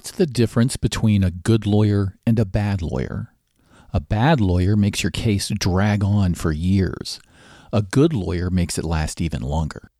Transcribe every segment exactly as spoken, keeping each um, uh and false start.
What's the difference between a good lawyer and a bad lawyer? A bad lawyer makes your case drag on for years. A good lawyer makes it last even longer.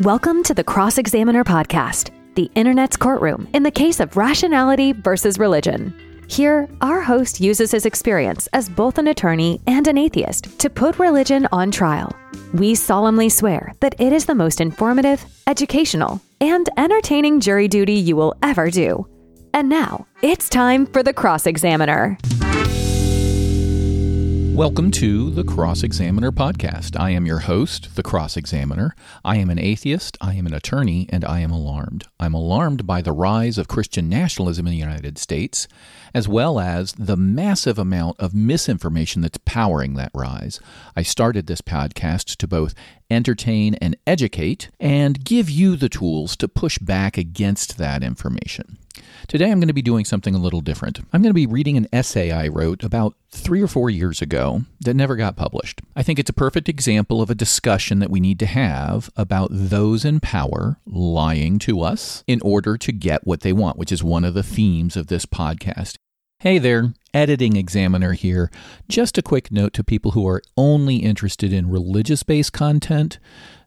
Welcome to the Cross Examiner Podcast, the Internet's courtroom in the case of rationality versus religion. Here, our host uses his experience as both an attorney and an atheist to put religion on trial. We solemnly swear that it is the most informative, educational, and entertaining jury duty you will ever do. And now, it's time for The Cross Examiner. Welcome to The Cross Examiner Podcast. I am your host, The Cross Examiner. I am an atheist, I am an attorney, and I am alarmed. I'm alarmed by the rise of Christian nationalism in the United States, as well as the massive amount of misinformation that's powering that rise. I started this podcast to both entertain and educate, and give you the tools to push back against that information. Today I'm going to be doing something a little different. I'm going to be reading an essay I wrote about three or four years ago that never got published. I think it's a perfect example of a discussion that we need to have about those in power lying to us in order to get what they want, which is one of the themes of this podcast. Hey there, Editing Examiner here. Just a quick note to people who are only interested in religious-based content.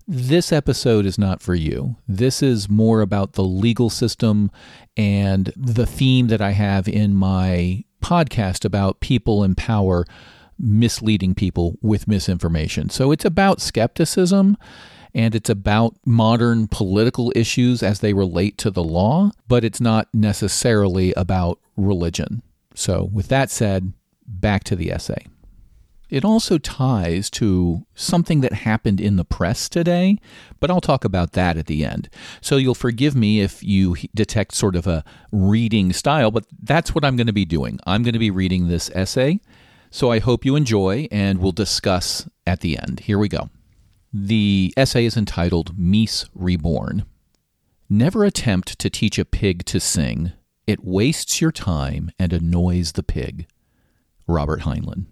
This episode is not for you. This is more about the legal system and the theme that I have in my podcast about people in power misleading people with misinformation. So it's about skepticism. And it's about modern political issues as they relate to the law, but it's not necessarily about religion. So with that said, back to the essay. It also ties to something that happened in the press today, but I'll talk about that at the end. So you'll forgive me if you detect sort of a reading style, but that's what I'm going to be doing. I'm going to be reading this essay. So I hope you enjoy, and we'll discuss at the end. Here we go. The essay is entitled Meese Reborn. Never attempt to teach a pig to sing. It wastes your time and annoys the pig. Robert Heinlein.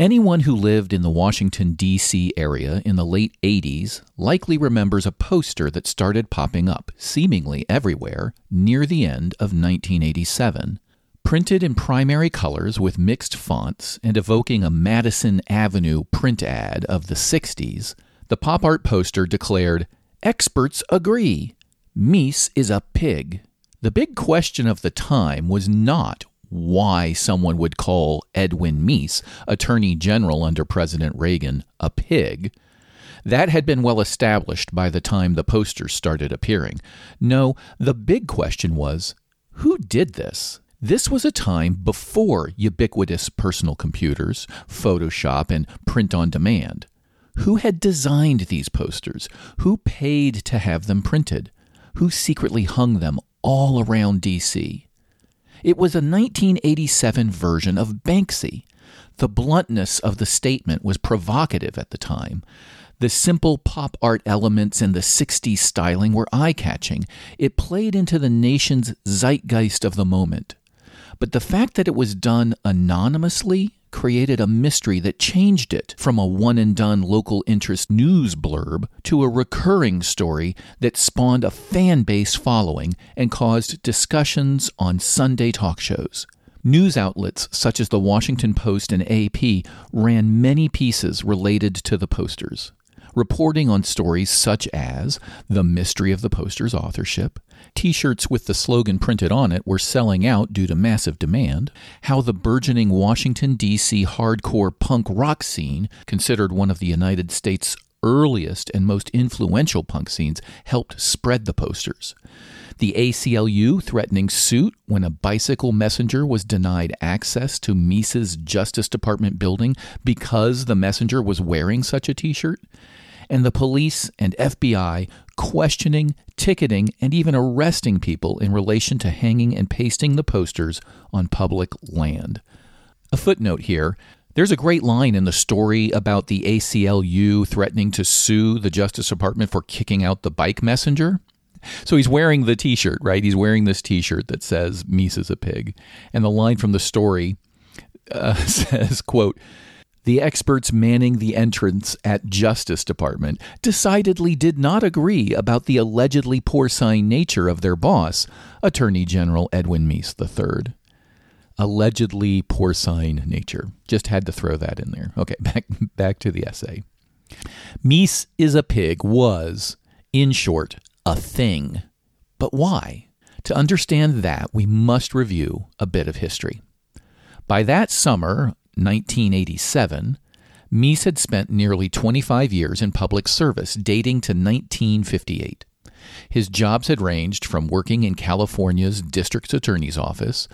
Anyone who lived in the Washington, D C area in the late eighties likely remembers a poster that started popping up seemingly everywhere near the end of nineteen eighty-seven. Printed in primary colors with mixed fonts and evoking a Madison Avenue print ad of the sixties, the pop art poster declared, "Experts agree. Meese is a pig." The big question of the time was not why someone would call Edwin Meese, Attorney General under President Reagan, a pig. That had been well established by the time the posters started appearing. No, the big question was, who did this? This was a time before ubiquitous personal computers, Photoshop, and print on demand. Who had designed these posters? Who paid to have them printed? Who secretly hung them all around D C? It was a nineteen eighty-seven version of Banksy. The bluntness of the statement was provocative at the time. The simple pop art elements in the sixties styling were eye-catching. It played into the nation's zeitgeist of the moment. But the fact that it was done anonymously created a mystery that changed it from a one-and-done local interest news blurb to a recurring story that spawned a fan base following and caused discussions on Sunday talk shows. News outlets such as the Washington Post and A P ran many pieces related to the posters, reporting on stories such as the mystery of the poster's authorship, T-shirts with the slogan printed on it were selling out due to massive demand, how the burgeoning Washington, D C hardcore punk rock scene, considered one of the United States' earliest and most influential punk scenes, helped spread the posters. The A C L U threatening suit when a bicycle messenger was denied access to Meese's Justice Department building because the messenger was wearing such a T-shirt. And the police and F B I questioning, ticketing, and even arresting people in relation to hanging and pasting the posters on public land. A footnote here. There's a great line in the story about the A C L U threatening to sue the Justice Department for kicking out the bike messenger. So he's wearing the T-shirt, right? He's wearing this T-shirt that says, "Meese is a pig." And the line from the story uh, says, quote, The experts manning the entrance at Justice Department decidedly did not agree about the allegedly porcine nature of their boss, Attorney General Edwin Meese the third. Allegedly porcine nature. Just had to throw that in there. Okay, back back to the essay. Meese is a pig was, in short, a thing. But why? To understand that, we must review a bit of history. By that summer, nineteen eighty-seven, Meese had spent nearly twenty-five years in public service, dating to nineteen fifty-eight. His jobs had ranged from working in California's district attorney's office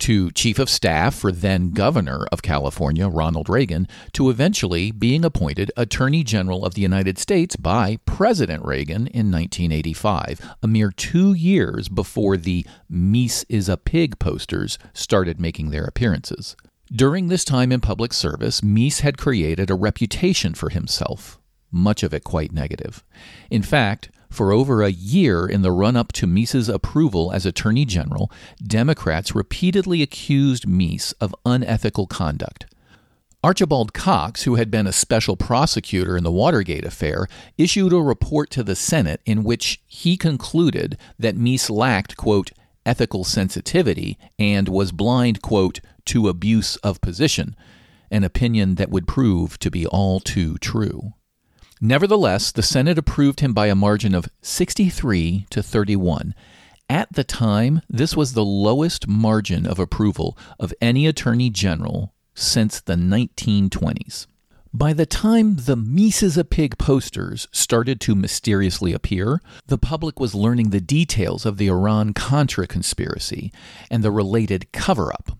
to chief of staff for then-governor of California, Ronald Reagan, to eventually being appointed Attorney General of the United States by President Reagan in nineteen eighty-five, a mere two years before the Meese is a Pig posters started making their appearances. During this time in public service, Meese had created a reputation for himself, much of it quite negative. In fact, for over a year in the run-up to Meese's approval as Attorney General, Democrats repeatedly accused Meese of unethical conduct. Archibald Cox, who had been a special prosecutor in the Watergate affair, issued a report to the Senate in which he concluded that Meese lacked, quote, ethical sensitivity and was blind, quote, to abuse of position, an opinion that would prove to be all too true. Nevertheless, the Senate approved him by a margin of sixty-three to thirty-one. At the time, this was the lowest margin of approval of any attorney general since the nineteen twenties. By the time the Meese is a Pig posters started to mysteriously appear, the public was learning the details of the Iran-Contra conspiracy and the related cover-up.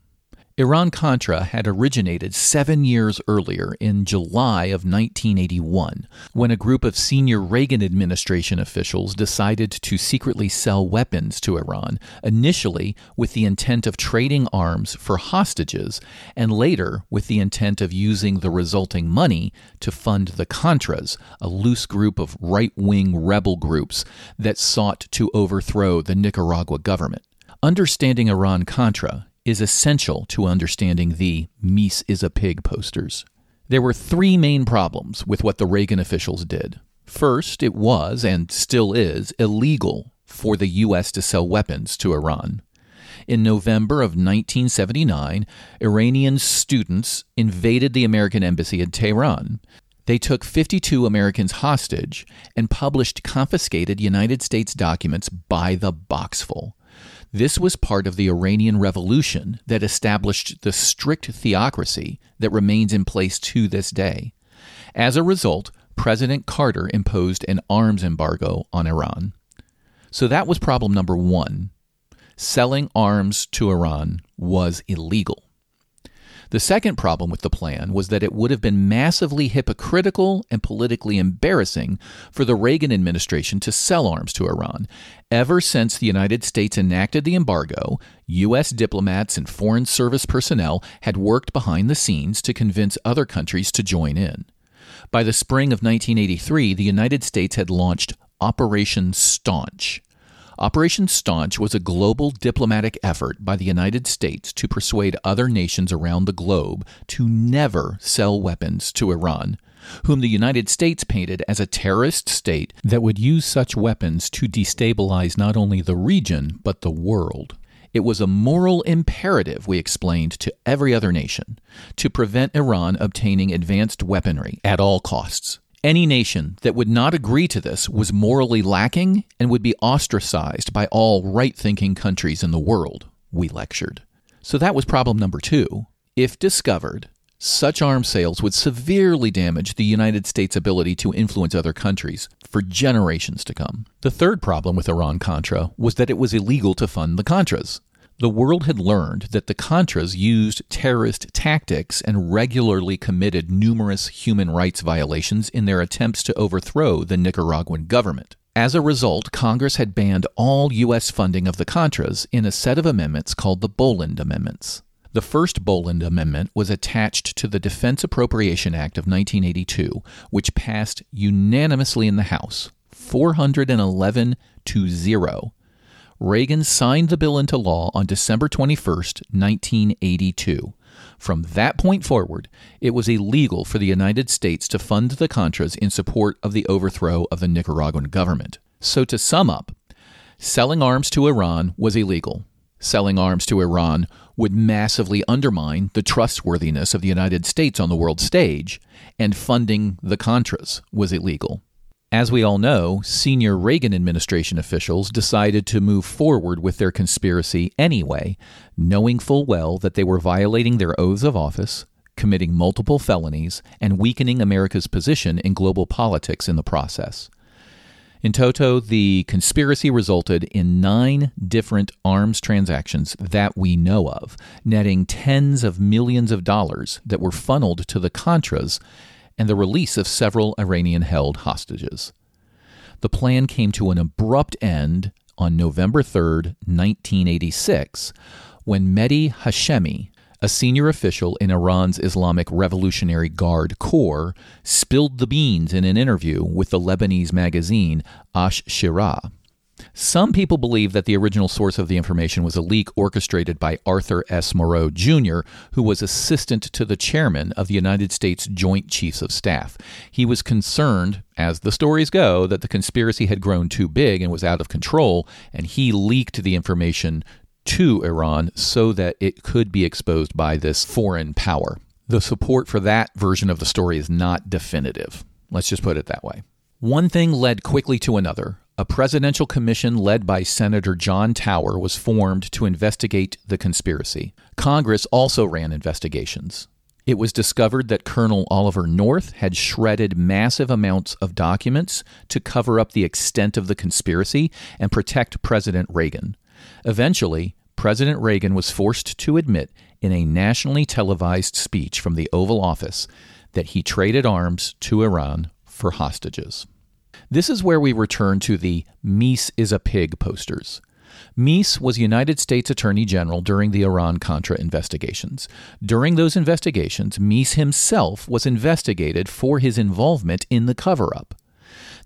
Iran-Contra had originated seven years earlier in July of nineteen eighty-one when a group of senior Reagan administration officials decided to secretly sell weapons to Iran, initially with the intent of trading arms for hostages and later with the intent of using the resulting money to fund the Contras, a loose group of right-wing rebel groups that sought to overthrow the Nicaragua government. Understanding Iran-Contra is essential to understanding the Meese is a Pig posters. There were three main problems with what the Reagan officials did. First, it was, and still is, illegal for the U S to sell weapons to Iran. In November of nineteen seventy-nine, Iranian students invaded the American embassy in Tehran. They took fifty-two Americans hostage and published confiscated United States documents by the boxful. This was part of the Iranian Revolution that established the strict theocracy that remains in place to this day. As a result, President Carter imposed an arms embargo on Iran. So that was problem number one. Selling arms to Iran was illegal. The second problem with the plan was that it would have been massively hypocritical and politically embarrassing for the Reagan administration to sell arms to Iran. Ever since the United States enacted the embargo, U S diplomats and foreign service personnel had worked behind the scenes to convince other countries to join in. By the spring of nineteen eighty-three, the United States had launched Operation Staunch. Operation Staunch was a global diplomatic effort by the United States to persuade other nations around the globe to never sell weapons to Iran, whom the United States painted as a terrorist state that would use such weapons to destabilize not only the region, but the world. It was a moral imperative, we explained to every other nation, to prevent Iran obtaining advanced weaponry at all costs. Any nation that would not agree to this was morally lacking and would be ostracized by all right-thinking countries in the world, we lectured. So that was problem number two. If discovered, such arms sales would severely damage the United States' ability to influence other countries for generations to come. The third problem with Iran-Contra was that it was illegal to fund the Contras. The world had learned that the Contras used terrorist tactics and regularly committed numerous human rights violations in their attempts to overthrow the Nicaraguan government. As a result, Congress had banned all U S funding of the Contras in a set of amendments called the Boland Amendments. The first Boland Amendment was attached to the Defense Appropriation Act of nineteen eighty-two, which passed unanimously in the House, four hundred eleven to zero. Reagan signed the bill into law on December twenty-first, nineteen eighty-two. From that point forward, it was illegal for the United States to fund the Contras in support of the overthrow of the Nicaraguan government. So to sum up, selling arms to Iran was illegal. Selling arms to Iran would massively undermine the trustworthiness of the United States on the world stage, and funding the Contras was illegal. As we all know, senior Reagan administration officials decided to move forward with their conspiracy anyway, knowing full well that they were violating their oaths of office, committing multiple felonies, and weakening America's position in global politics in the process. In toto, the conspiracy resulted in nine different arms transactions that we know of, netting tens of millions of dollars that were funneled to the Contras, and the release of several Iranian-held hostages. The plan came to an abrupt end on November third, nineteen eighty-six, when Mehdi Hashemi, a senior official in Iran's Islamic Revolutionary Guard Corps, spilled the beans in an interview with the Lebanese magazine Ash Shira. Some people believe that the original source of the information was a leak orchestrated by Arthur S. Moreau, Junior, who was assistant to the chairman of the United States Joint Chiefs of Staff. He was concerned, as the stories go, that the conspiracy had grown too big and was out of control, and he leaked the information to Iran so that it could be exposed by this foreign power. The support for that version of the story is not definitive. Let's just put it that way. One thing led quickly to another. A presidential commission led by Senator John Tower was formed to investigate the conspiracy. Congress also ran investigations. It was discovered that Colonel Oliver North had shredded massive amounts of documents to cover up the extent of the conspiracy and protect President Reagan. Eventually, President Reagan was forced to admit in a nationally televised speech from the Oval Office that he traded arms to Iran for hostages. This is where we return to the Meese is a pig posters. Meese was United States Attorney General during the Iran-Contra investigations. During those investigations, Meese himself was investigated for his involvement in the cover-up.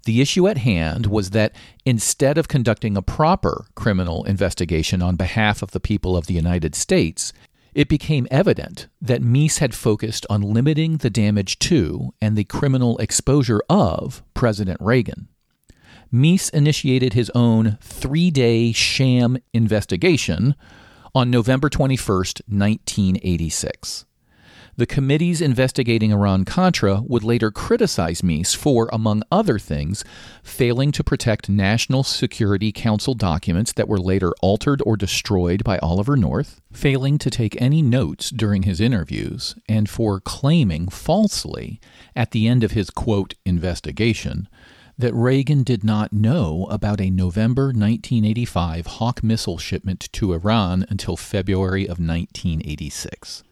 The issue at hand was that instead of conducting a proper criminal investigation on behalf of the people of the United States, it became evident that Meese had focused on limiting the damage to and the criminal exposure of President Reagan. Meese initiated his own three-day sham investigation on November twenty-first, nineteen eighty-six. The committees investigating Iran-Contra would later criticize Meese for, among other things, failing to protect National Security Council documents that were later altered or destroyed by Oliver North, failing to take any notes during his interviews, and for claiming falsely at the end of his, quote, investigation, that Reagan did not know about a November nineteen eighty-five Hawk missile shipment to Iran until February of nineteen eighty-six.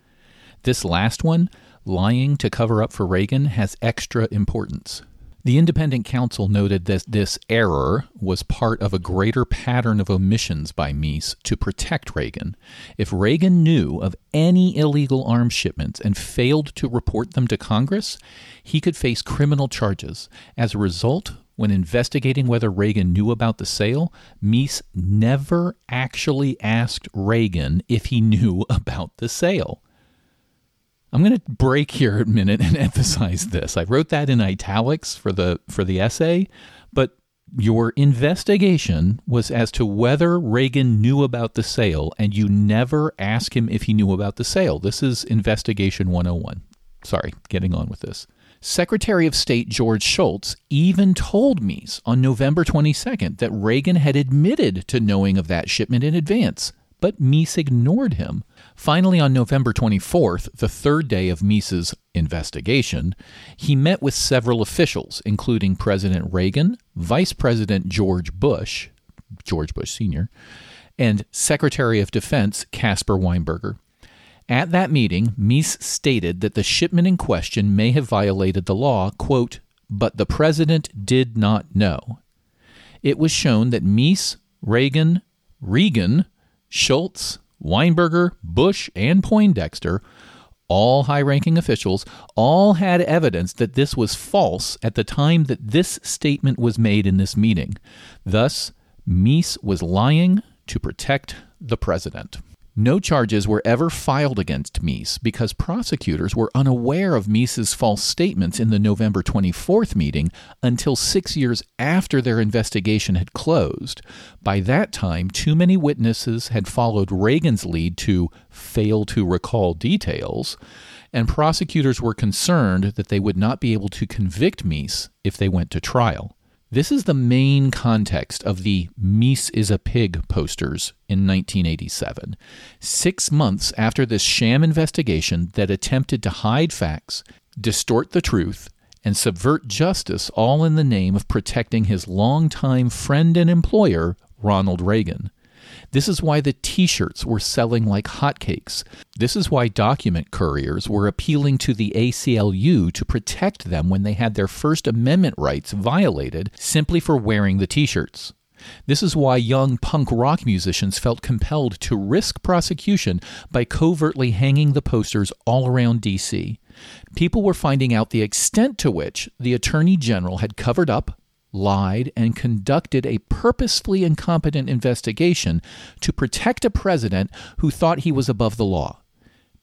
This last one, lying to cover up for Reagan, has extra importance. The independent counsel noted that this error was part of a greater pattern of omissions by Meese to protect Reagan. If Reagan knew of any illegal arms shipments and failed to report them to Congress, he could face criminal charges. As a result, when investigating whether Reagan knew about the sale, Meese never actually asked Reagan if he knew about the sale. I'm going to break here a minute and emphasize this. I wrote that in italics for the for the essay, but your investigation was as to whether Reagan knew about the sale, and you never ask him if he knew about the sale. This is Investigation one oh one. Sorry, getting on with this. Secretary of State George Shultz even told Meese on November twenty-second that Reagan had admitted to knowing of that shipment in advance, but Meese ignored him. Finally, on November twenty-fourth, the third day of Meese's investigation, he met with several officials, including President Reagan, Vice President George Bush, George Bush Senior, and Secretary of Defense Caspar Weinberger. At that meeting, Meese stated that the shipment in question may have violated the law, quote, but the president did not know. It was shown that Meese, Reagan, Reagan, Shultz, Weinberger, Bush, and Poindexter, all high-ranking officials, all had evidence that this was false at the time that this statement was made in this meeting. Thus, Meese was lying to protect the president. No charges were ever filed against Meese because prosecutors were unaware of Meese's false statements in the November twenty-fourth meeting until six years after their investigation had closed. By that time, too many witnesses had followed Reagan's lead to fail to recall details, and prosecutors were concerned that they would not be able to convict Meese if they went to trial. This is the main context of the Meese is a Pig posters in nineteen eighty-seven, six months after this sham investigation that attempted to hide facts, distort the truth, and subvert justice, all in the name of protecting his longtime friend and employer, Ronald Reagan. This is why the T-shirts were selling like hotcakes. This is why document couriers were appealing to the A C L U to protect them when they had their First Amendment rights violated simply for wearing the T-shirts. This is why young punk rock musicians felt compelled to risk prosecution by covertly hanging the posters all around D C. People were finding out the extent to which the Attorney General had covered up, lied, and conducted a purposefully incompetent investigation to protect a president who thought he was above the law.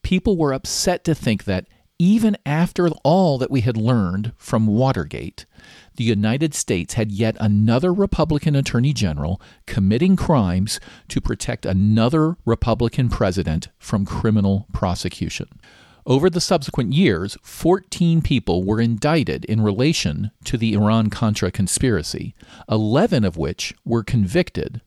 People were upset to think that, even after all that we had learned from Watergate, the United States had yet another Republican Attorney General committing crimes to protect another Republican president from criminal prosecution. Over the subsequent years, fourteen people were indicted in relation to the Iran-Contra conspiracy, eleven of which were convicted.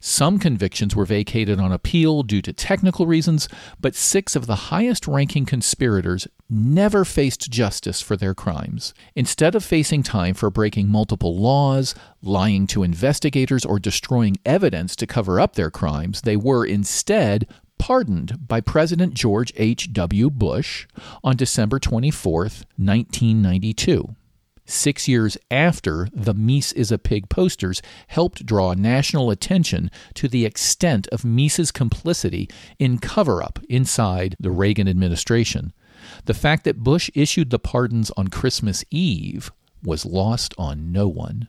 Some convictions were vacated on appeal due to technical reasons, but six of the highest-ranking conspirators never faced justice for their crimes. Instead of facing time for breaking multiple laws, lying to investigators, or destroying evidence to cover up their crimes, they were instead pardoned by President George H W Bush on December twenty-fourth, nineteen ninety-two, six years after the Meese is a Pig posters helped draw national attention to the extent of Meese's complicity in cover-up inside the Reagan administration. The fact that Bush issued the pardons on Christmas Eve was lost on no one.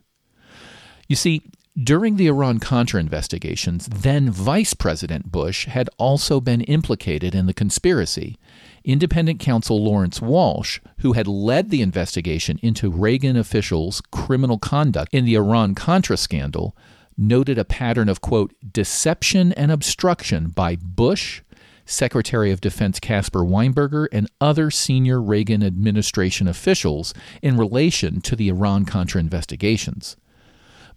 You see, during the Iran-Contra investigations, then Vice President Bush had also been implicated in the conspiracy. Independent counsel Lawrence Walsh, who had led the investigation into Reagan officials' criminal conduct in the Iran-Contra scandal, noted a pattern of, quote, deception and obstruction by Bush, Secretary of Defense Caspar Weinberger, and other senior Reagan administration officials in relation to the Iran-Contra investigations.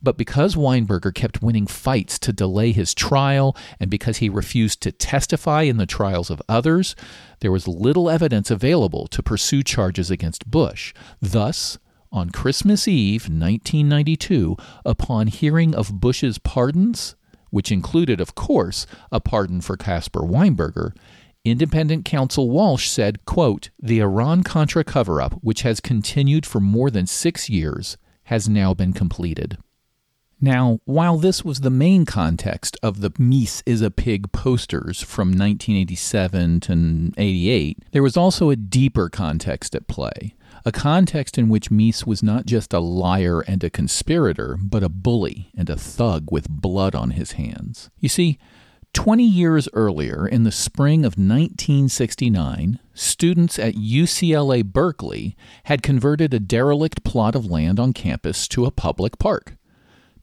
But because Weinberger kept winning fights to delay his trial and because he refused to testify in the trials of others, there was little evidence available to pursue charges against Bush. Thus, on Christmas Eve, nineteen ninety-two, upon hearing of Bush's pardons, which included, of course, a pardon for Caspar Weinberger, independent counsel Walsh said, quote, the Iran-Contra cover-up, which has continued for more than six years, has now been completed. Now, while this was the main context of the Meese is a Pig posters from nineteen eighty-seven to eighty-eight, there was also a deeper context at play, a context in which Meese was not just a liar and a conspirator, but a bully and a thug with blood on his hands. You see, twenty years earlier, in the spring of nineteen sixty-nine, students at U C L A Berkeley had converted a derelict plot of land on campus to a public park.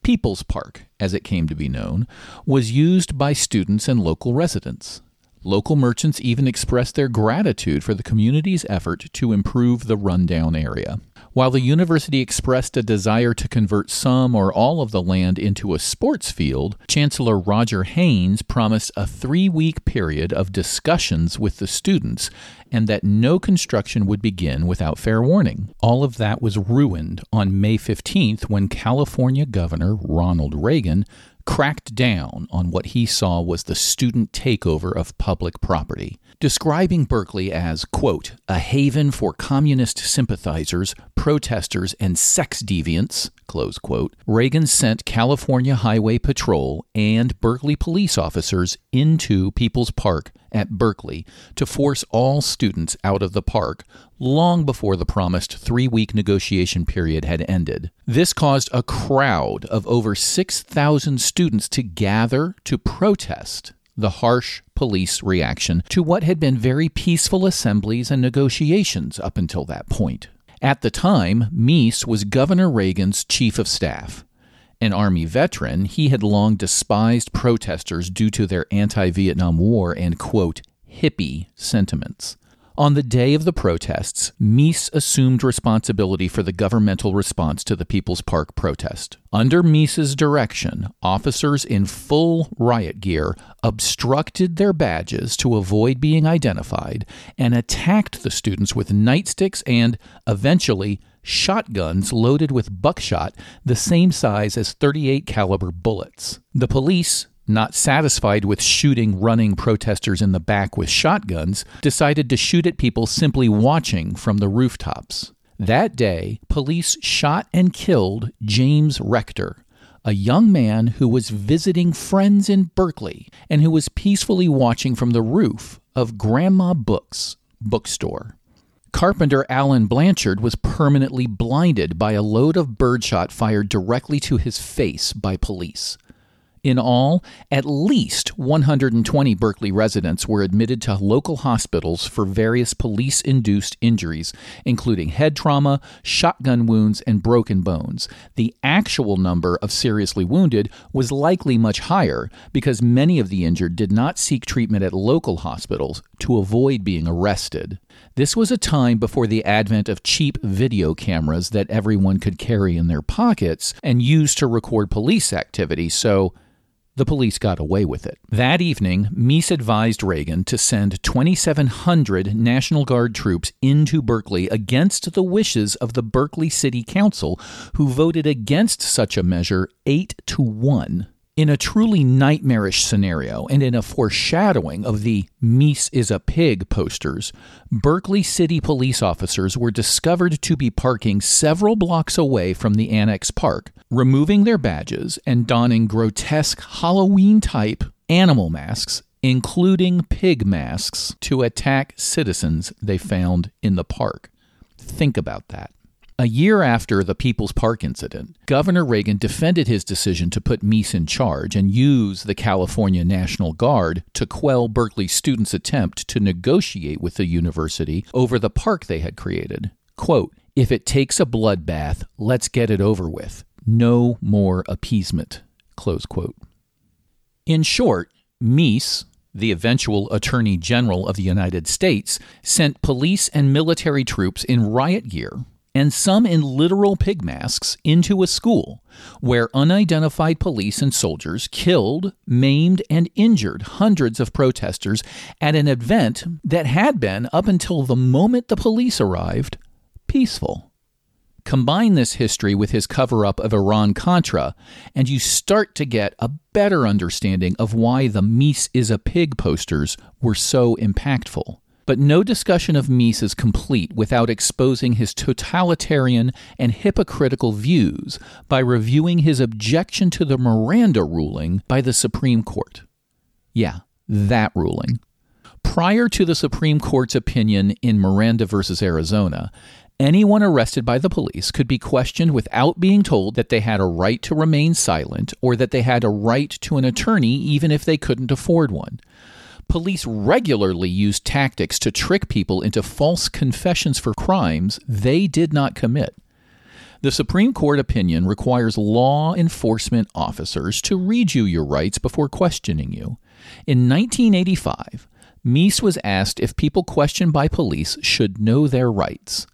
People's Park, as it came to be known, was used by students and local residents. Local merchants even expressed their gratitude for the community's effort to improve the rundown area. While the university expressed a desire to convert some or all of the land into a sports field, Chancellor Roger Haines promised a three-week period of discussions with the students and that no construction would begin without fair warning. All of that was ruined on May fifteenth when California Governor Ronald Reagan cracked down on what he saw was the student takeover of public property, describing Berkeley as, quote, a haven for communist sympathizers, protesters, and sex deviants, close quote. Reagan sent California Highway Patrol and Berkeley police officers into People's Park at Berkeley to force all students out of the park long before the promised three-week negotiation period had ended. This caused a crowd of over six thousand students to gather to protest the harsh police reaction to what had been very peaceful assemblies and negotiations up until that point. At the time, Meese was Governor Reagan's chief of staff. An Army veteran, he had long despised protesters due to their anti-Vietnam War and, quote, hippie sentiments. On the day of the protests, Meese assumed responsibility for the governmental response to the People's Park protest. Under Meese's direction, officers in full riot gear obstructed their badges to avoid being identified and attacked the students with nightsticks and, eventually, shotguns loaded with buckshot the same size as thirty-eight caliber bullets. The police, not satisfied with shooting running protesters in the back with shotguns, decided to shoot at people simply watching from the rooftops. That day, police shot and killed James Rector, a young man who was visiting friends in Berkeley and who was peacefully watching from the roof of Grandma Books bookstore. Carpenter Alan Blanchard was permanently blinded by a load of birdshot fired directly to his face by police. In all, at least one hundred twenty Berkeley residents were admitted to local hospitals for various police-induced injuries, including head trauma, shotgun wounds, and broken bones. The actual number of seriously wounded was likely much higher because many of the injured did not seek treatment at local hospitals to avoid being arrested. This was a time before the advent of cheap video cameras that everyone could carry in their pockets and use to record police activity, so the police got away with it. That evening, Meese advised Reagan to send twenty-seven hundred National Guard troops into Berkeley against the wishes of the Berkeley City Council, who voted against such a measure eight to one. In a truly nightmarish scenario, and in a foreshadowing of the Meese is a pig posters, Berkeley City police officers were discovered to be parking several blocks away from the Annex Park, removing their badges and donning grotesque Halloween-type animal masks, including pig masks, to attack citizens they found in the park. Think about that. A year after the People's Park incident, Governor Reagan defended his decision to put Meese in charge and use the California National Guard to quell Berkeley students' attempt to negotiate with the university over the park they had created. Quote, "If it takes a bloodbath, let's get it over with. No more appeasement." Close quote. In short, Meese, the eventual Attorney General of the United States, sent police and military troops in riot gear and some in literal pig masks, into a school where unidentified police and soldiers killed, maimed, and injured hundreds of protesters at an event that had been, up until the moment the police arrived, peaceful. Combine this history with his cover-up of Iran-Contra, and you start to get a better understanding of why the Meese is a pig posters were so impactful. But no discussion of Meese is complete without exposing his totalitarian and hypocritical views by reviewing his objection to the Miranda ruling by the Supreme Court. Yeah, that ruling. Prior to the Supreme Court's opinion in Miranda v. Arizona, anyone arrested by the police could be questioned without being told that they had a right to remain silent or that they had a right to an attorney even if they couldn't afford one. Police regularly use tactics to trick people into false confessions for crimes they did not commit. The Supreme Court opinion requires law enforcement officers to read you your rights before questioning you. In nineteen eighty-five, Meese was asked if people questioned by police should know their rights.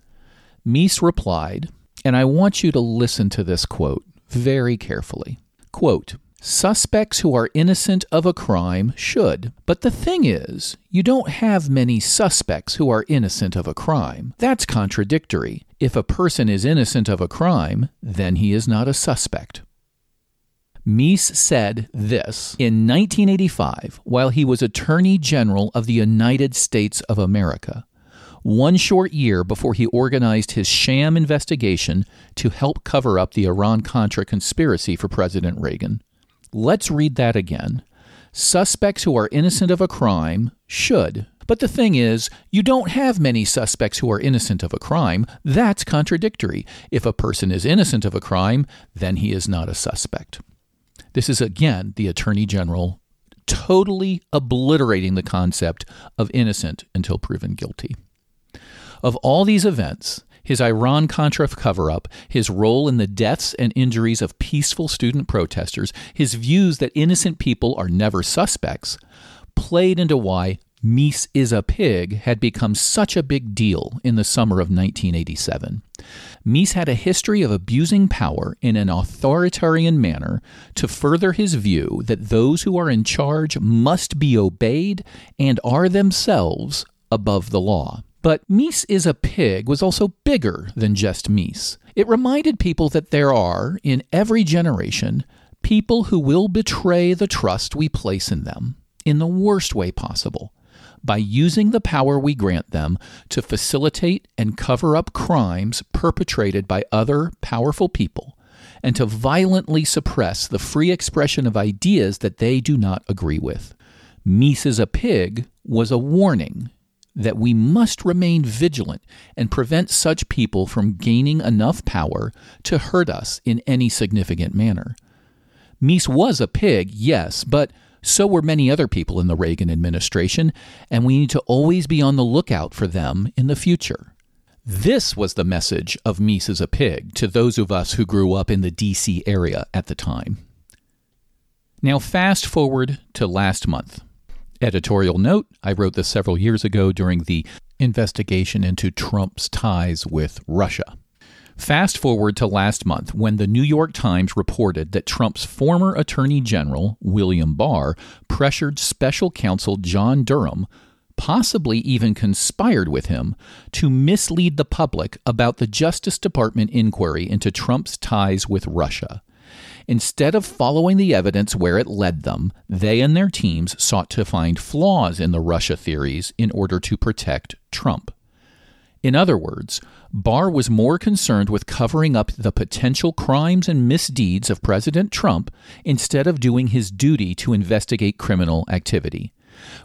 Meese replied, and I want you to listen to this quote very carefully. Quote, "Suspects who are innocent of a crime should. But the thing is, you don't have many suspects who are innocent of a crime. That's contradictory. If a person is innocent of a crime, then he is not a suspect." Meese said this in nineteen eighty-five while he was Attorney General of the United States of America, one short year before he organized his sham investigation to help cover up the Iran-Contra conspiracy for President Reagan. Let's read that again. "Suspects who are innocent of a crime should. But the thing is, you don't have many suspects who are innocent of a crime. That's contradictory. If a person is innocent of a crime, then he is not a suspect." This is, again, the Attorney General totally obliterating the concept of innocent until proven guilty. Of all these events, his Iran-Contra cover-up, his role in the deaths and injuries of peaceful student protesters, his views that innocent people are never suspects, played into why Meese is a Pig had become such a big deal in the summer of nineteen eighty-seven. Meese had a history of abusing power in an authoritarian manner to further his view that those who are in charge must be obeyed and are themselves above the law. But Meese is a Pig was also bigger than just Meese. It reminded people that there are, in every generation, people who will betray the trust we place in them in the worst way possible, by using the power we grant them to facilitate and cover up crimes perpetrated by other powerful people, and to violently suppress the free expression of ideas that they do not agree with. Meese is a Pig was a warning that we must remain vigilant and prevent such people from gaining enough power to hurt us in any significant manner. Meese was a pig, yes, but so were many other people in the Reagan administration, and we need to always be on the lookout for them in the future. This was the message of Meese is a Pig to those of us who grew up in the D C area at the time. Now fast forward to last month. Editorial note, I wrote this several years ago during the investigation into Trump's ties with Russia. Fast forward to last month when the New York Times reported that Trump's former Attorney General, William Barr, pressured special counsel John Durham, possibly even conspired with him, to mislead the public about the Justice Department inquiry into Trump's ties with Russia. Instead of following the evidence where it led them, they and their teams sought to find flaws in the Russia theories in order to protect Trump. In other words, Barr was more concerned with covering up the potential crimes and misdeeds of President Trump instead of doing his duty to investigate criminal activity.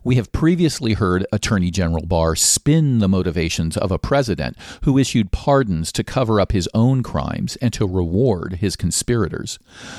We have previously heard Attorney General Barr spin the motivations of a president who issued pardons to cover up his own crimes and to reward his conspirators.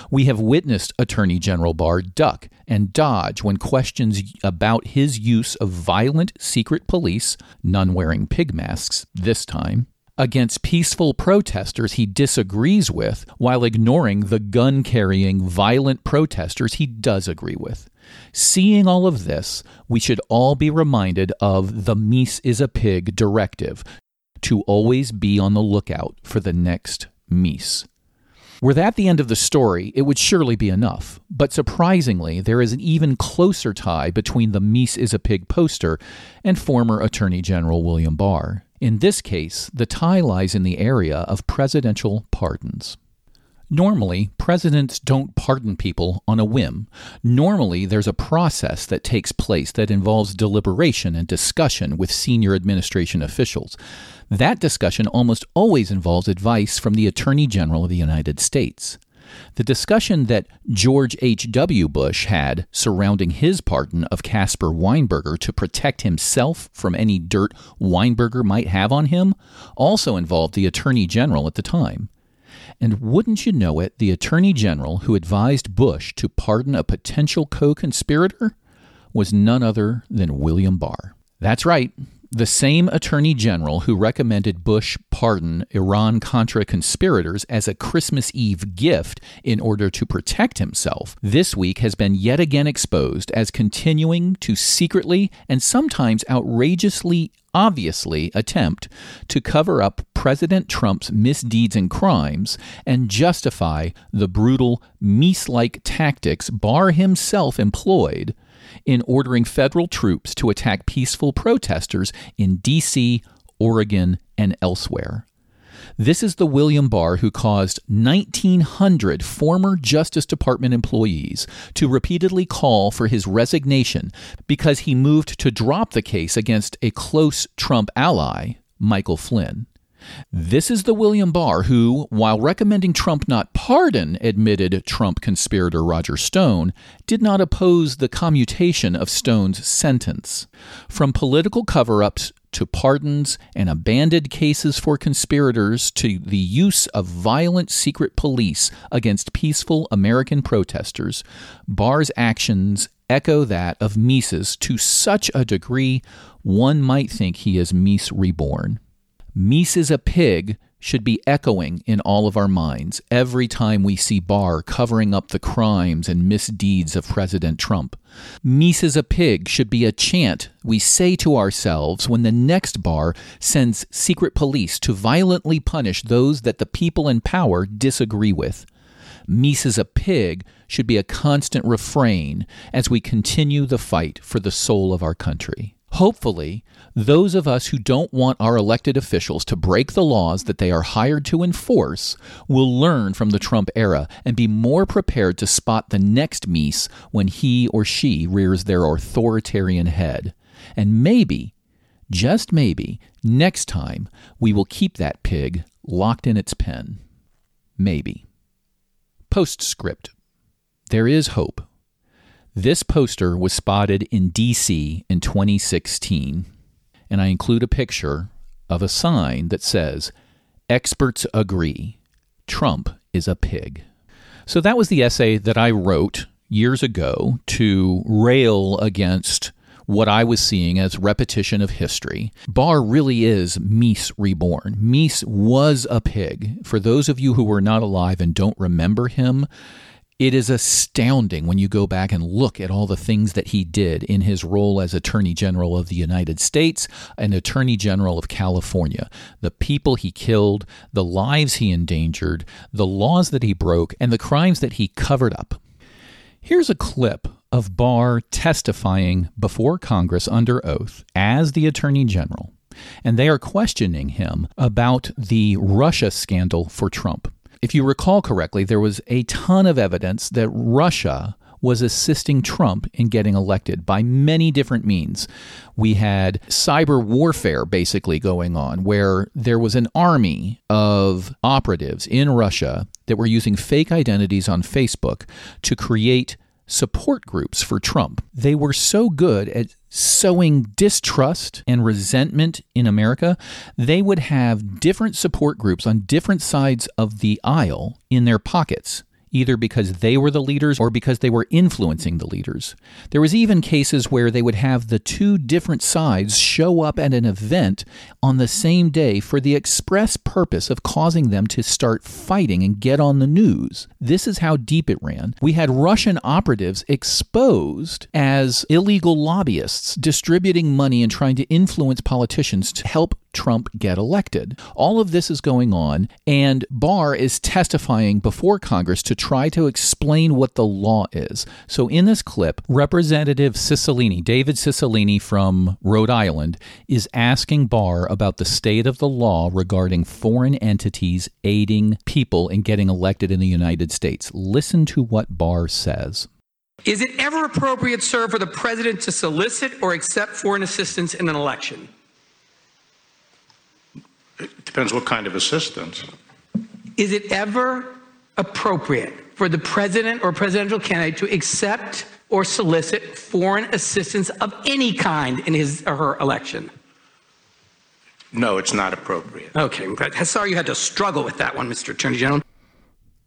We have witnessed Attorney General Barr duck and dodge when questions about his use of violent secret police, none wearing pig masks this time, against peaceful protesters he disagrees with while ignoring the gun-carrying, violent protesters he does agree with. Seeing all of this, we should all be reminded of the Meese is a Pig directive to always be on the lookout for the next Meese. Were that the end of the story, it would surely be enough. But surprisingly, there is an even closer tie between the Meese is a Pig poster and former Attorney General William Barr. In this case, the tie lies in the area of presidential pardons. Normally, presidents don't pardon people on a whim. Normally, there's a process that takes place that involves deliberation and discussion with senior administration officials. That discussion almost always involves advice from the Attorney General of the United States. The discussion that George H W Bush had surrounding his pardon of Caspar Weinberger to protect himself from any dirt Weinberger might have on him also involved the Attorney General at the time. And wouldn't you know it, the Attorney General who advised Bush to pardon a potential co-conspirator was none other than William Barr. That's right, the same Attorney General who recommended Bush pardon Iran-Contra conspirators as a Christmas Eve gift in order to protect himself, this week has been yet again exposed as continuing to secretly and sometimes outrageously obviously attempt to cover up President Trump's misdeeds and crimes and justify the brutal Meese-like tactics Barr himself employed in ordering federal troops to attack peaceful protesters in D C, Oregon, and elsewhere. This is the William Barr who caused nineteen hundred former Justice Department employees to repeatedly call for his resignation because he moved to drop the case against a close Trump ally, Michael Flynn. This is the William Barr who, while recommending Trump not pardon admitted Trump conspirator Roger Stone, did not oppose the commutation of Stone's sentence. From political cover-ups to pardons and abandoned cases for conspirators to the use of violent secret police against peaceful American protesters, Barr's actions echo that of Meese's to such a degree one might think he is Meese reborn. Meese is a pig should be echoing in all of our minds every time we see Barr covering up the crimes and misdeeds of President Trump. Meese is a pig should be a chant we say to ourselves when the next Barr sends secret police to violently punish those that the people in power disagree with. Meese is a pig should be a constant refrain as we continue the fight for the soul of our country. Hopefully, those of us who don't want our elected officials to break the laws that they are hired to enforce will learn from the Trump era and be more prepared to spot the next Meese when he or she rears their authoritarian head. And maybe, just maybe, next time we will keep that pig locked in its pen. Maybe. Postscript. There is hope. This poster was spotted in D C in twenty sixteen, and I include a picture of a sign that says, "Experts agree, Trump is a pig." So that was the essay that I wrote years ago to rail against what I was seeing as repetition of history. Barr really is Meese reborn. Meese was a pig. For those of you who were not alive and don't remember him, it is astounding when you go back and look at all the things that he did in his role as Attorney General of the United States and Attorney General of California. The people he killed, the lives he endangered, the laws that he broke, and the crimes that he covered up. Here's a clip of Barr testifying before Congress under oath as the Attorney General, and they are questioning him about the Russia scandal for Trump. If you recall correctly, there was a ton of evidence that Russia was assisting Trump in getting elected by many different means. We had cyber warfare basically going on, where there was an army of operatives in Russia that were using fake identities on Facebook to create support groups for Trump. They were so good at sowing distrust and resentment in America, they would have different support groups on different sides of the aisle in their pockets, either because they were the leaders or because they were influencing the leaders. There was even cases where they would have the two different sides show up at an event on the same day for the express purpose of causing them to start fighting and get on the news. This is how deep it ran. We had Russian operatives exposed as illegal lobbyists distributing money and trying to influence politicians to help Trump get elected. All of this is going on, and Barr is testifying before Congress to try to explain what the law is. So in this clip, Representative Cicilline, David Cicilline from Rhode Island, is asking Barr about the state of the law regarding foreign entities aiding people in getting elected in the United States. Listen to what Barr says. Is it ever appropriate, sir, for the president to solicit or accept foreign assistance in an election? It depends what kind of assistance. Is it ever appropriate for the president or presidential candidate to accept or solicit foreign assistance of any kind in his or her election? No, it's not appropriate. Okay. Sorry you had to struggle with that one, Mister Attorney General.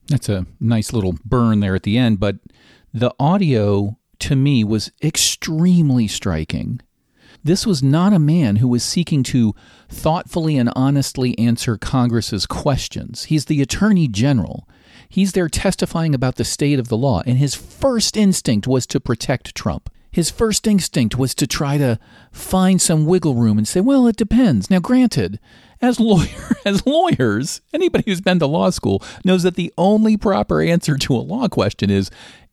That's a nice little burn there at the end, but the audio to me was extremely striking. This was not a man who was seeking to thoughtfully and honestly answer Congress's questions. He's the Attorney General. He's there testifying about the state of the law, and his first instinct was to protect Trump. His first instinct was to try to find some wiggle room and say, well, it depends. Now, granted, as lawyer, as lawyers, anybody who's been to law school knows that the only proper answer to a law question is,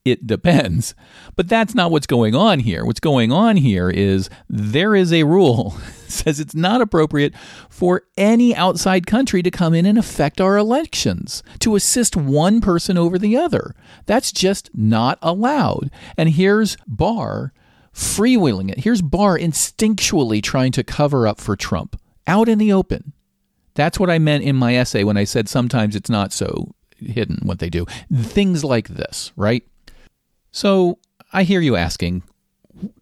it depends. But that's not what's going on here. What's going on here is there is a rule that says it's not appropriate for any outside country to come in and affect our elections, to assist one person over the other. That's just not allowed. And here's Barr freewheeling it. Here's Barr instinctually trying to cover up for Trump out in the open. That's what I meant in my essay when I said sometimes it's not so hidden what they do. Things like this, right? So I hear you asking,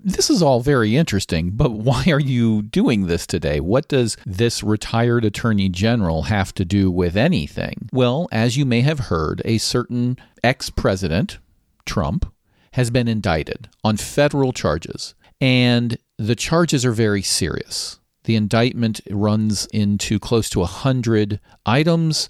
this is all very interesting, but why are you doing this today? What does this retired attorney general have to do with anything? Well, as you may have heard, a certain ex-president, Trump, has been indicted on federal charges, and the charges are very serious. The indictment runs into close to one hundred items.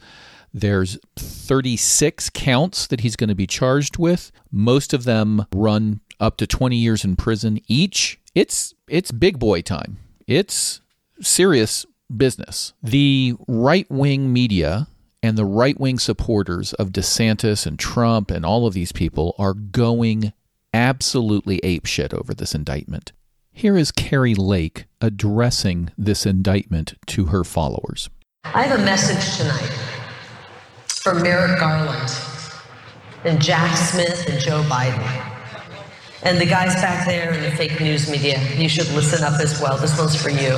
There's thirty-six counts that he's going to be charged with. Most of them run up to twenty years in prison each. It's it's big boy time. It's serious business. The right-wing media and the right-wing supporters of DeSantis and Trump and all of these people are going absolutely apeshit over this indictment. Here is Carrie Lake addressing this indictment to her followers. I have a message tonight for Merrick Garland and Jack Smith and Joe Biden. And the guys back there in the fake news media, you should listen up as well. This one's for you.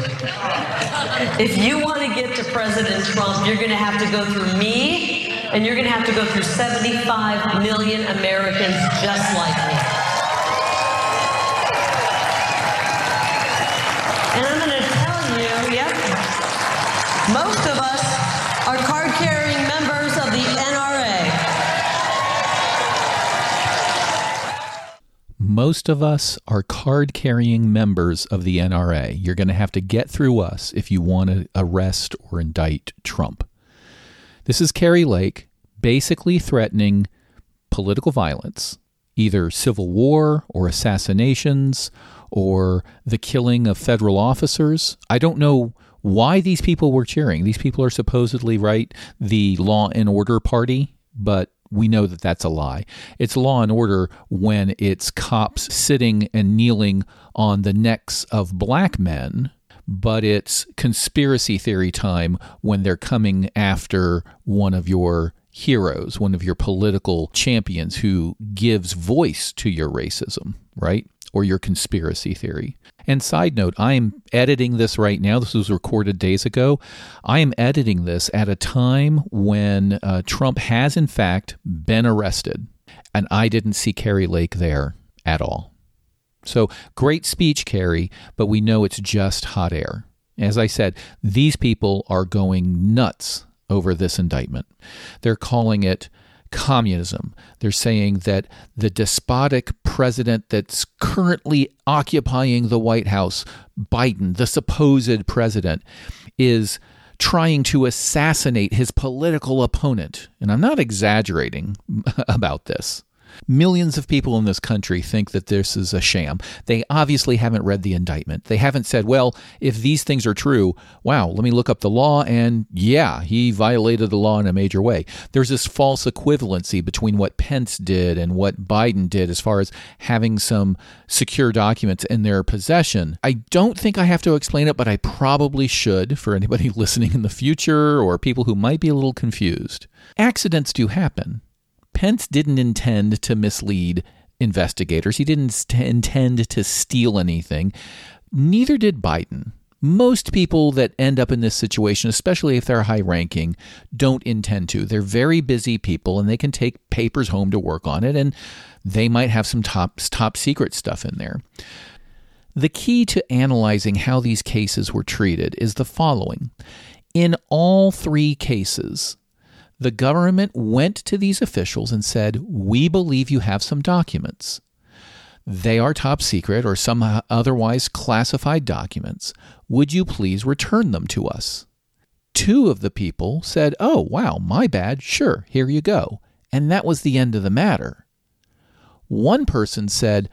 If you want to get to President Trump, you're going to have to go through me, and you're going to have to go through seventy-five million Americans just like me. And I'm going to tell you, yep, most of us are card-carrying members of the N R A. Most of us are card-carrying members of the N R A. You're going to have to get through us if you want to arrest or indict Trump. This is Carrie Lake basically threatening political violence, either civil war or assassinations or the killing of federal officers. I don't know why these people were cheering. These people are supposedly, right, the Law and Order Party, but we know that that's a lie. It's law and order when it's cops sitting and kneeling on the necks of black men, but it's conspiracy theory time when they're coming after one of your heroes, one of your political champions who gives voice to your racism, right? Or your conspiracy theory. And side note, I am editing this right now. This was recorded days ago. I am editing this at a time when uh, Trump has, in fact, been arrested. And I didn't see Carrie Lake there at all. So great speech, Carrie, but we know it's just hot air. As I said, these people are going nuts over this indictment. They're calling it communism. They're saying that the despotic president that's currently occupying the White House, Biden, the supposed president, is trying to assassinate his political opponent. And I'm not exaggerating about this. Millions of people in this country think that this is a sham. They obviously haven't read the indictment. They haven't said, well, if these things are true, wow, let me look up the law, and yeah, he violated the law in a major way. There's this false equivalency between what Pence did and what Biden did as far as having some secure documents in their possession. I don't think I have to explain it, but I probably should for anybody listening in the future or people who might be a little confused. Accidents do happen. Pence didn't intend to mislead investigators. He didn't st- intend to steal anything. Neither did Biden. Most people that end up in this situation, especially if they're high ranking, don't intend to. They're very busy people, and they can take papers home to work on it, and they might have some top, top secret stuff in there. The key to analyzing how these cases were treated is the following. In all three cases, the government went to these officials and said, we believe you have some documents. They are top secret or some otherwise classified documents. Would you please return them to us? Two of the people said, oh, wow, my bad. Sure, here you go. And that was the end of the matter. One person said,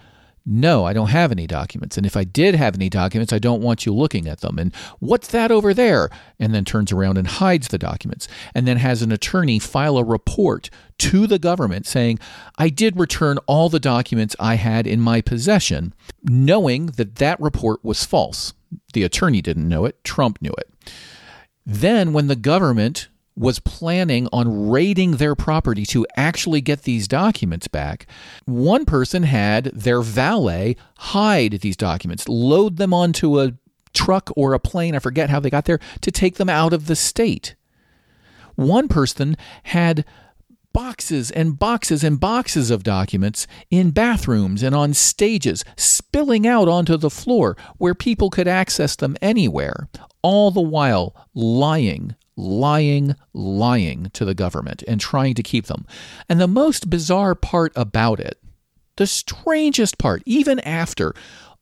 no, I don't have any documents. And if I did have any documents, I don't want you looking at them. And what's that over there? And then turns around and hides the documents and then has an attorney file a report to the government saying, I did return all the documents I had in my possession, knowing that that report was false. The attorney didn't know it. Trump knew it. Then when the government was planning on raiding their property to actually get these documents back, one person had their valet hide these documents, load them onto a truck or a plane, I forget how they got there, to take them out of the state. One person had boxes and boxes and boxes of documents in bathrooms and on stages, spilling out onto the floor where people could access them anywhere, all the while lying lying, lying to the government and trying to keep them. And the most bizarre part about it The strangest part, even after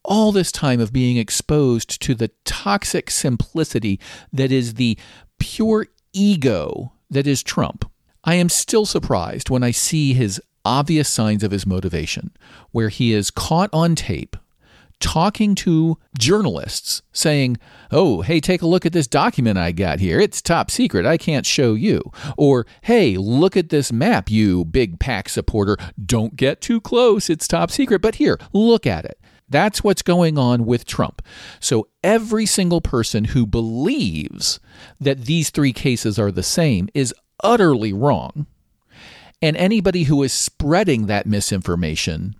all this time of being exposed to the toxic simplicity that is the pure ego that is Trump, I am still surprised when I see his obvious signs of his motivation, where he is caught on tape talking to journalists saying, oh, hey, take a look at this document I got here. It's top secret. I can't show you. Or, hey, look at this map, you big PAC supporter. Don't get too close. It's top secret. But here, look at it. That's what's going on with Trump. So every single person who believes that these three cases are the same is utterly wrong. And anybody who is spreading that misinformation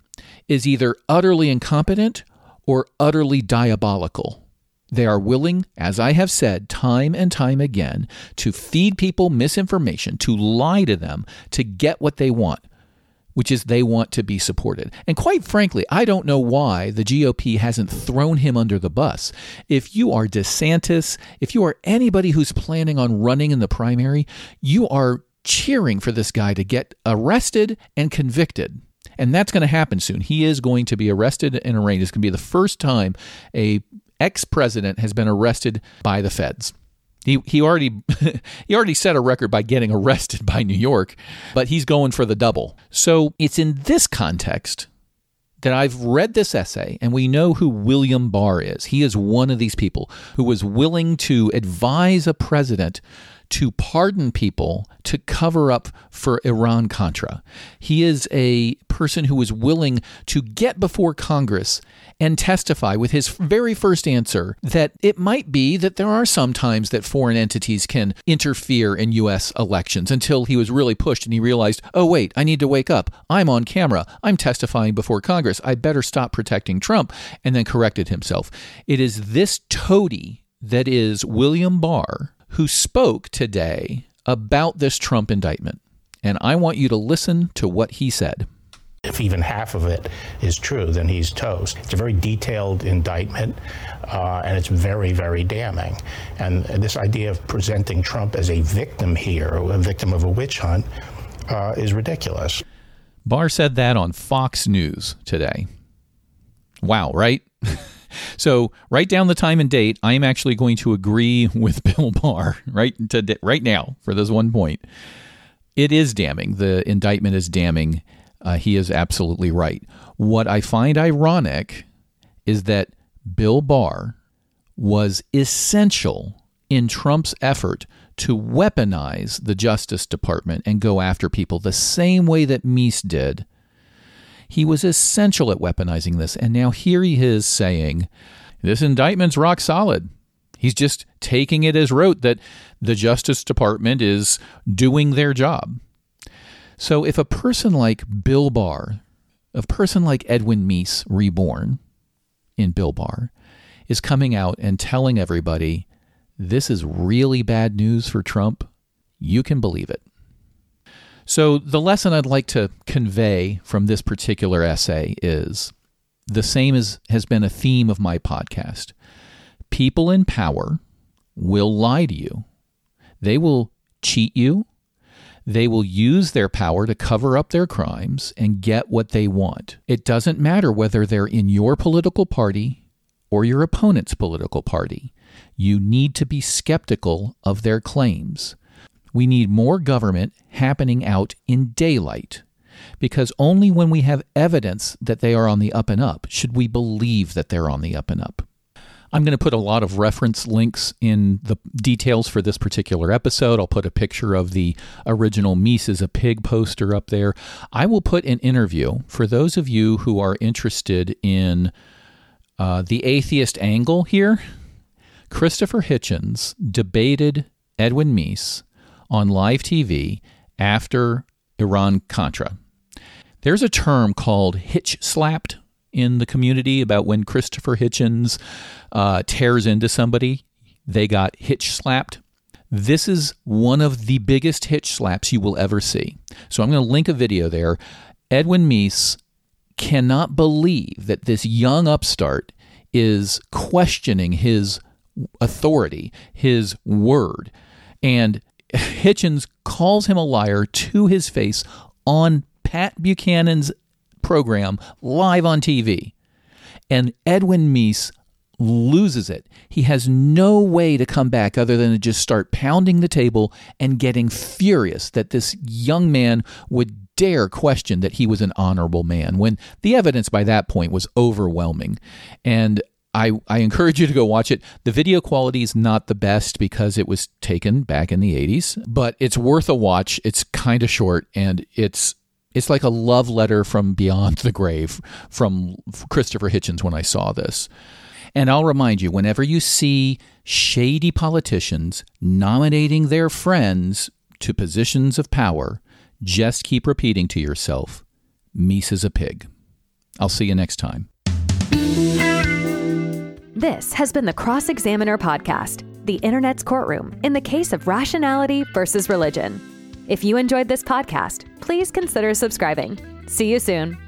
is either utterly incompetent or utterly diabolical. They are willing, as I have said time and time again, to feed people misinformation, to lie to them, to get what they want, which is they want to be supported. And quite frankly, I don't know why the G O P hasn't thrown him under the bus. If you are DeSantis, if you are anybody who's planning on running in the primary, you are cheering for this guy to get arrested and convicted. And that's going to happen soon. He is going to be arrested and arraigned. It's going to be the first time a ex-president has been arrested by the feds. He he already he already set a record by getting arrested by New York, but he's going for the double. So it's in this context that I've read this essay, and we know who William Barr is. He is one of these people who was willing to advise a president to pardon people to cover up for Iran-Contra. He is a person who is willing to get before Congress and testify with his very first answer that it might be that there are some times that foreign entities can interfere in U S elections, until he was really pushed and he realized, oh, wait, I need to wake up. I'm on camera. I'm testifying before Congress. I better stop protecting Trump, and then corrected himself. It is this toady that is William Barr who spoke today about this Trump indictment. And I want you to listen to what he said. If even half of it is true, then he's toast. It's a very detailed indictment, uh, and it's very, very damning. And this idea of presenting Trump as a victim here, a victim of a witch hunt, uh, is ridiculous. Barr said that on Fox News today. Wow, right? So write down the time and date. I am actually going to agree with Bill Barr right to, right now for this one point. It is damning. The indictment is damning. Uh, he is absolutely right. What I find ironic is that Bill Barr was essential in Trump's effort to weaponize the Justice Department and go after people the same way that Meese did. He was essential at weaponizing this. And now here he is saying, this indictment's rock solid. He's just taking it as rote that the Justice Department is doing their job. So if a person like Bill Barr, a person like Edwin Meese, reborn in Bill Barr, is coming out and telling everybody, this is really bad news for Trump, you can believe it. So the lesson I'd like to convey from this particular essay is the same as has been a theme of my podcast. People in power will lie to you. They will cheat you. They will use their power to cover up their crimes and get what they want. It doesn't matter whether they're in your political party or your opponent's political party. You need to be skeptical of their claims. We need more government happening out in daylight, because only when we have evidence that they are on the up and up should we believe that they're on the up and up. I'm going to put a lot of reference links in the details for this particular episode. I'll put a picture of the original Meese is a Pig poster up there. I will put an interview for those of you who are interested in uh, the atheist angle here. Christopher Hitchens debated Edwin Meese on live T V after Iran-Contra. There's a term called hitch-slapped in the community about when Christopher Hitchens uh, tears into somebody. They got hitch-slapped. This is one of the biggest hitch-slaps you will ever see. So I'm going to link a video there. Edwin Meese cannot believe that this young upstart is questioning his authority, his word, and Hitchens calls him a liar to his face on Pat Buchanan's program live on T V. And Edwin Meese loses it. He has no way to come back other than to just start pounding the table and getting furious that this young man would dare question that he was an honorable man, when the evidence by that point was overwhelming. And I, I encourage you to go watch it. The video quality is not the best because it was taken back in the eighties, but it's worth a watch. It's kind of short, and it's it's like a love letter from beyond the grave from Christopher Hitchens when I saw this. And I'll remind you, whenever you see shady politicians nominating their friends to positions of power, just keep repeating to yourself, Meese is a pig. I'll see you next time. This has been the Cross Examiner Podcast, the internet's courtroom in the case of rationality versus religion. If you enjoyed this podcast, please consider subscribing. See you soon.